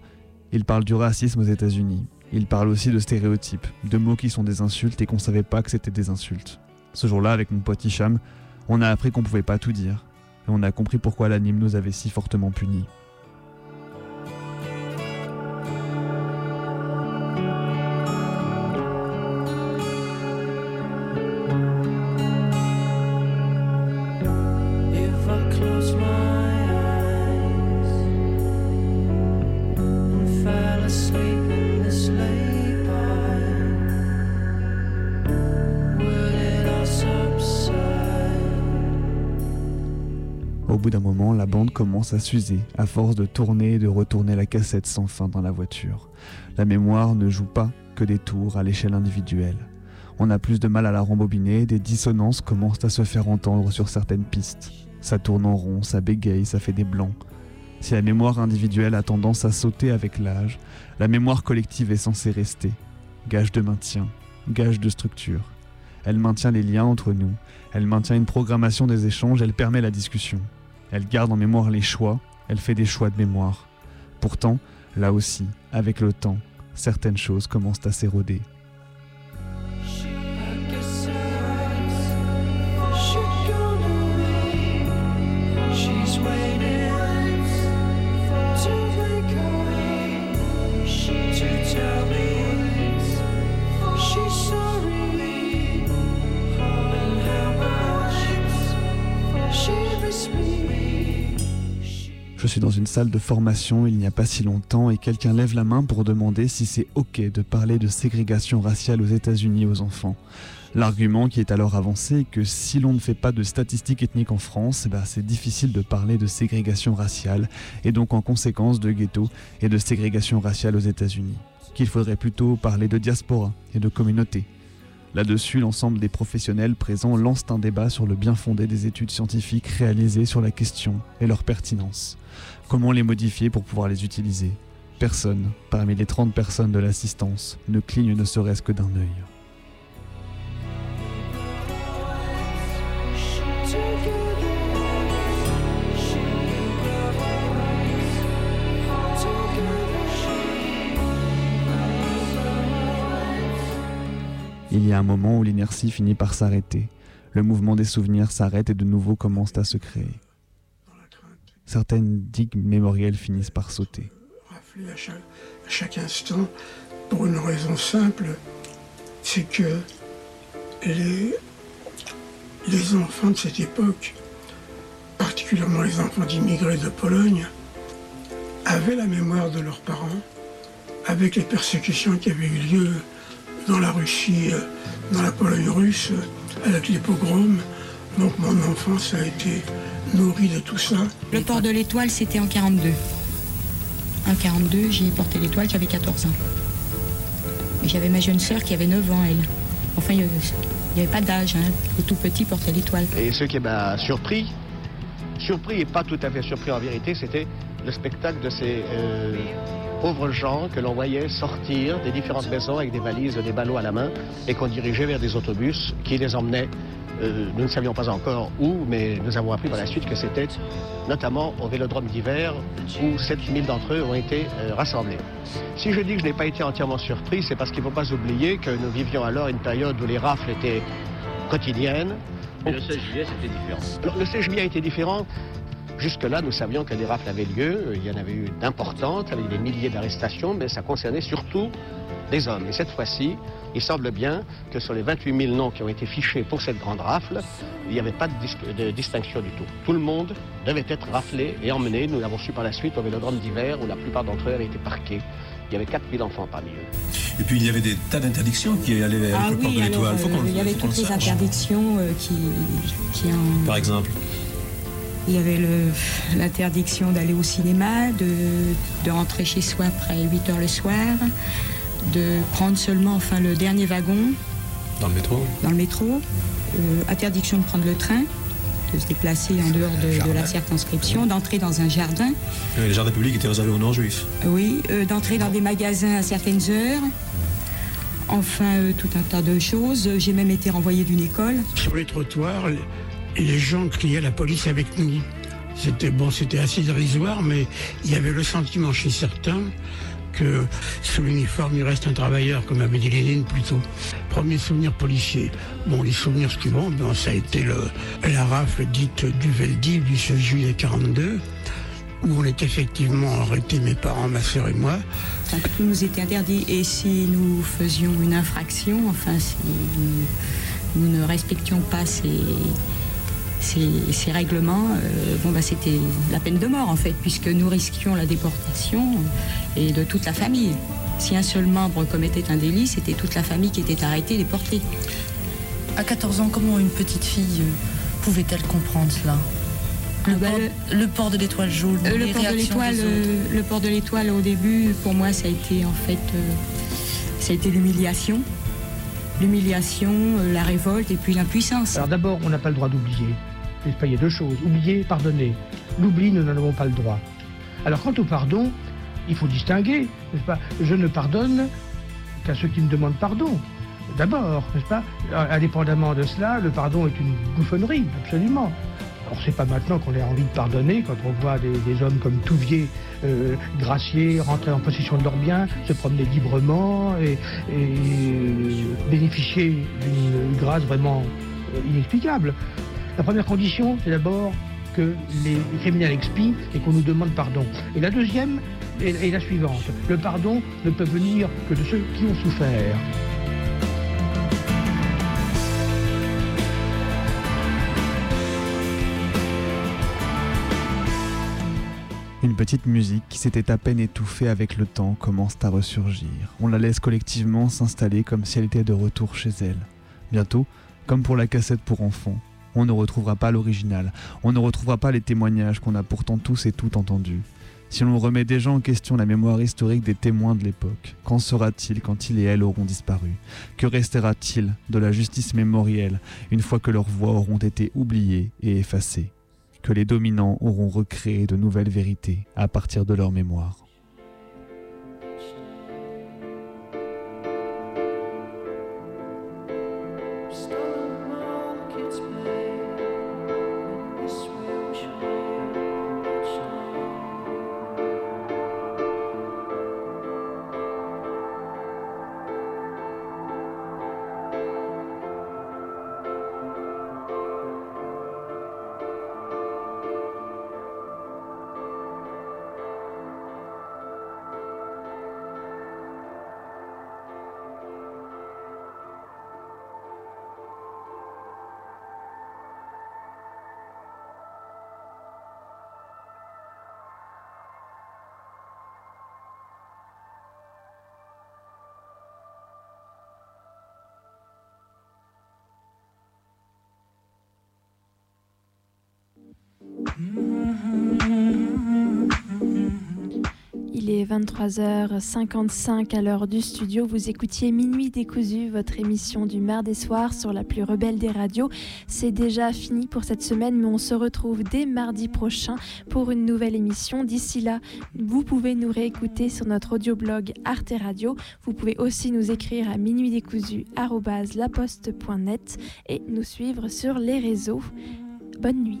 il parle du racisme aux États-Unis. Il parle aussi de stéréotypes, de mots qui sont des insultes et qu'on savait pas que c'était des insultes. Ce jour-là, avec mon pote Hicham, on a appris qu'on pouvait pas tout dire. Et on a compris pourquoi l'anime nous avait si fortement punis. Commence à s'user, à force de tourner et de retourner la cassette sans fin dans la voiture. La mémoire ne joue pas que des tours à l'échelle individuelle. On a plus de mal à la rembobiner, des dissonances commencent à se faire entendre sur certaines pistes. Ça tourne en rond, ça bégaye, ça fait des blancs. Si la mémoire individuelle a tendance à sauter avec l'âge, la mémoire collective est censée rester. Gage de maintien, gage de structure. Elle maintient les liens entre nous, elle maintient une programmation des échanges, elle permet la discussion. Elle garde en mémoire les choix, elle fait des choix de mémoire. Pourtant, là aussi, avec le temps, certaines choses commencent à s'éroder. Je suis dans une salle de formation il n'y a pas si longtemps et quelqu'un lève la main pour demander si c'est OK de parler de ségrégation raciale aux États-Unis aux enfants. L'argument qui est alors avancé est que si l'on ne fait pas de statistiques ethniques en France, c'est difficile de parler de ségrégation raciale et donc en conséquence de ghetto et de ségrégation raciale aux États-Unis. Qu'il faudrait plutôt parler de diaspora et de communauté. Là-dessus, l'ensemble des professionnels présents lancent un débat sur le bien fondé des études scientifiques réalisées sur la question et leur pertinence. Comment les modifier pour pouvoir les utiliser ? Personne, parmi les 30 personnes de l'assistance, ne cligne ne serait-ce que d'un œil. Il y a un moment où l'inertie finit par s'arrêter. Le mouvement des souvenirs s'arrête et de nouveau commence à se créer. certaines digues mémorielles finissent par sauter. Rafler à chaque instant, pour une raison simple, c'est que les enfants de cette époque, particulièrement les enfants d'immigrés de Pologne, avaient la mémoire de leurs parents, avec les persécutions qui avaient eu lieu dans la Russie, dans la Pologne russe, avec les pogroms. Donc mon enfance a été nourrie de tout ça. Le port de l'étoile, c'était en 1942. En 1942, j'ai porté l'étoile, j'avais 14 ans. Et j'avais ma jeune sœur qui avait 9 ans, elle. Enfin, il n'y avait pas d'âge, hein. Les tout petits portaient l'étoile. Et ce qui m'a surpris et pas tout à fait surpris en vérité, c'était le spectacle de ces pauvres gens que l'on voyait sortir des différentes maisons avec des valises, des ballots à la main, et qu'on dirigeait vers des autobus qui les emmenaient. Nous ne savions pas encore où, mais nous avons appris par la suite que c'était notamment au Vélodrome d'Hiver, où 7000 d'entre eux ont été rassemblés. Si je dis que je n'ai pas été entièrement surpris, c'est parce qu'il ne faut pas oublier que nous vivions alors une période où les rafles étaient quotidiennes. Et le 16 juillet, c'était différent. Alors, le 16 juillet a été différent. Jusque-là, nous savions que des rafles avaient lieu. Il y en avait eu d'importantes, avec des milliers d'arrestations, mais ça concernait surtout des hommes. Et cette fois-ci, il semble bien que sur les 28 000 noms qui ont été fichés pour cette grande rafle, il n'y avait pas de distinction du tout. Tout le monde devait être raflé et emmené. Nous l'avons su par la suite au Vélodrome d'Hiver, où la plupart d'entre eux avaient été parqués. Il y avait 4000 enfants parmi eux. Et puis il y avait des tas d'interdictions qui allaient avec le port de l'étoile. Il y avait toutes les interdictions qui en... Par exemple ? Il y avait l'interdiction d'aller au cinéma, de rentrer chez soi après 8 heures le soir, de prendre seulement enfin, le dernier wagon. Dans le métro. Dans le métro. Interdiction de prendre le train, de se déplacer en dehors de la circonscription, d'entrer dans un jardin. Les jardins publics étaient réservés aux non-juifs. Oui, d'entrer dans des magasins à certaines heures. Enfin, tout un tas de choses. J'ai même été renvoyée d'une école. Sur les trottoirs... Les gens criaient la police avec nous. C'était bon, c'était assez dérisoire, mais il y avait le sentiment chez certains que sous l'uniforme, il reste un travailleur, comme avait dit Lénine plus tôt. Premier souvenir policier. Bon, les souvenirs suivants, ben, ça a été la rafle dite du Veldiv du 16 juillet 1942, où on est effectivement arrêtés, mes parents, ma sœur et moi. Enfin, tout nous était interdit, et si nous faisions une infraction, enfin, si nous ne respections pas ces règlements, bon, bah, c'était la peine de mort en fait, puisque nous risquions la déportation et de toute la famille. Si un seul membre commettait un délit, c'était toute la famille qui était arrêtée et déportée. À 14 ans, comment une petite fille pouvait-elle comprendre cela? Le port de l'étoile jaune, les réactions des autres. Le port de l'étoile, au début, pour moi, ça a été en fait l'humiliation. L'humiliation, la révolte et puis l'impuissance. Alors d'abord, on n'a pas le droit d'oublier. Il y a deux choses, oublier, pardonner. L'oubli, nous n'en avons pas le droit. Alors quant au pardon, il faut distinguer, n'est-ce pas? Je ne pardonne qu'à ceux qui me demandent pardon, d'abord, n'est-ce pas? Indépendamment de cela, le pardon est une bouffonnerie, absolument. Alors c'est pas maintenant qu'on a envie de pardonner quand on voit des hommes comme Touvier, graciés, rentrer en possession de leurs biens, se promener librement et bénéficier d'une grâce vraiment inexplicable. La première condition, c'est d'abord que les criminels expient et qu'on nous demande pardon. Et la deuxième est la suivante. Le pardon ne peut venir que de ceux qui ont souffert. Une petite musique qui s'était à peine étouffée avec le temps commence à ressurgir. On la laisse collectivement s'installer comme si elle était de retour chez elle. Bientôt, comme pour la cassette pour enfants, on ne retrouvera pas l'original, on ne retrouvera pas les témoignages qu'on a pourtant tous et toutes entendus. Si l'on remet déjà en question la mémoire historique des témoins de l'époque, qu'en sera-t-il quand ils et elles auront disparu? Que restera-t-il de la justice mémorielle une fois que leurs voix auront été oubliées et effacées? Que les dominants auront recréé de nouvelles vérités à partir de leur mémoire. Il est 23h55 à l'heure du studio. Vous écoutiez Minuit Décousu, votre émission du mardi soir sur la plus rebelle des radios. C'est déjà fini pour cette semaine, mais on se retrouve dès mardi prochain pour une nouvelle émission. D'ici là, vous pouvez nous réécouter sur notre audioblog Arte Radio. Vous pouvez aussi nous écrire à minuitdécousu@laposte.net et nous suivre sur les réseaux. Bonne nuit.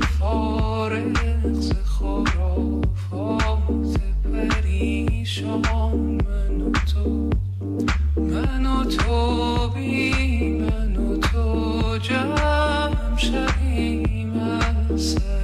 فارغ ز خرافات پریشان من و تو من و تو بی من و تو جمع شدیم از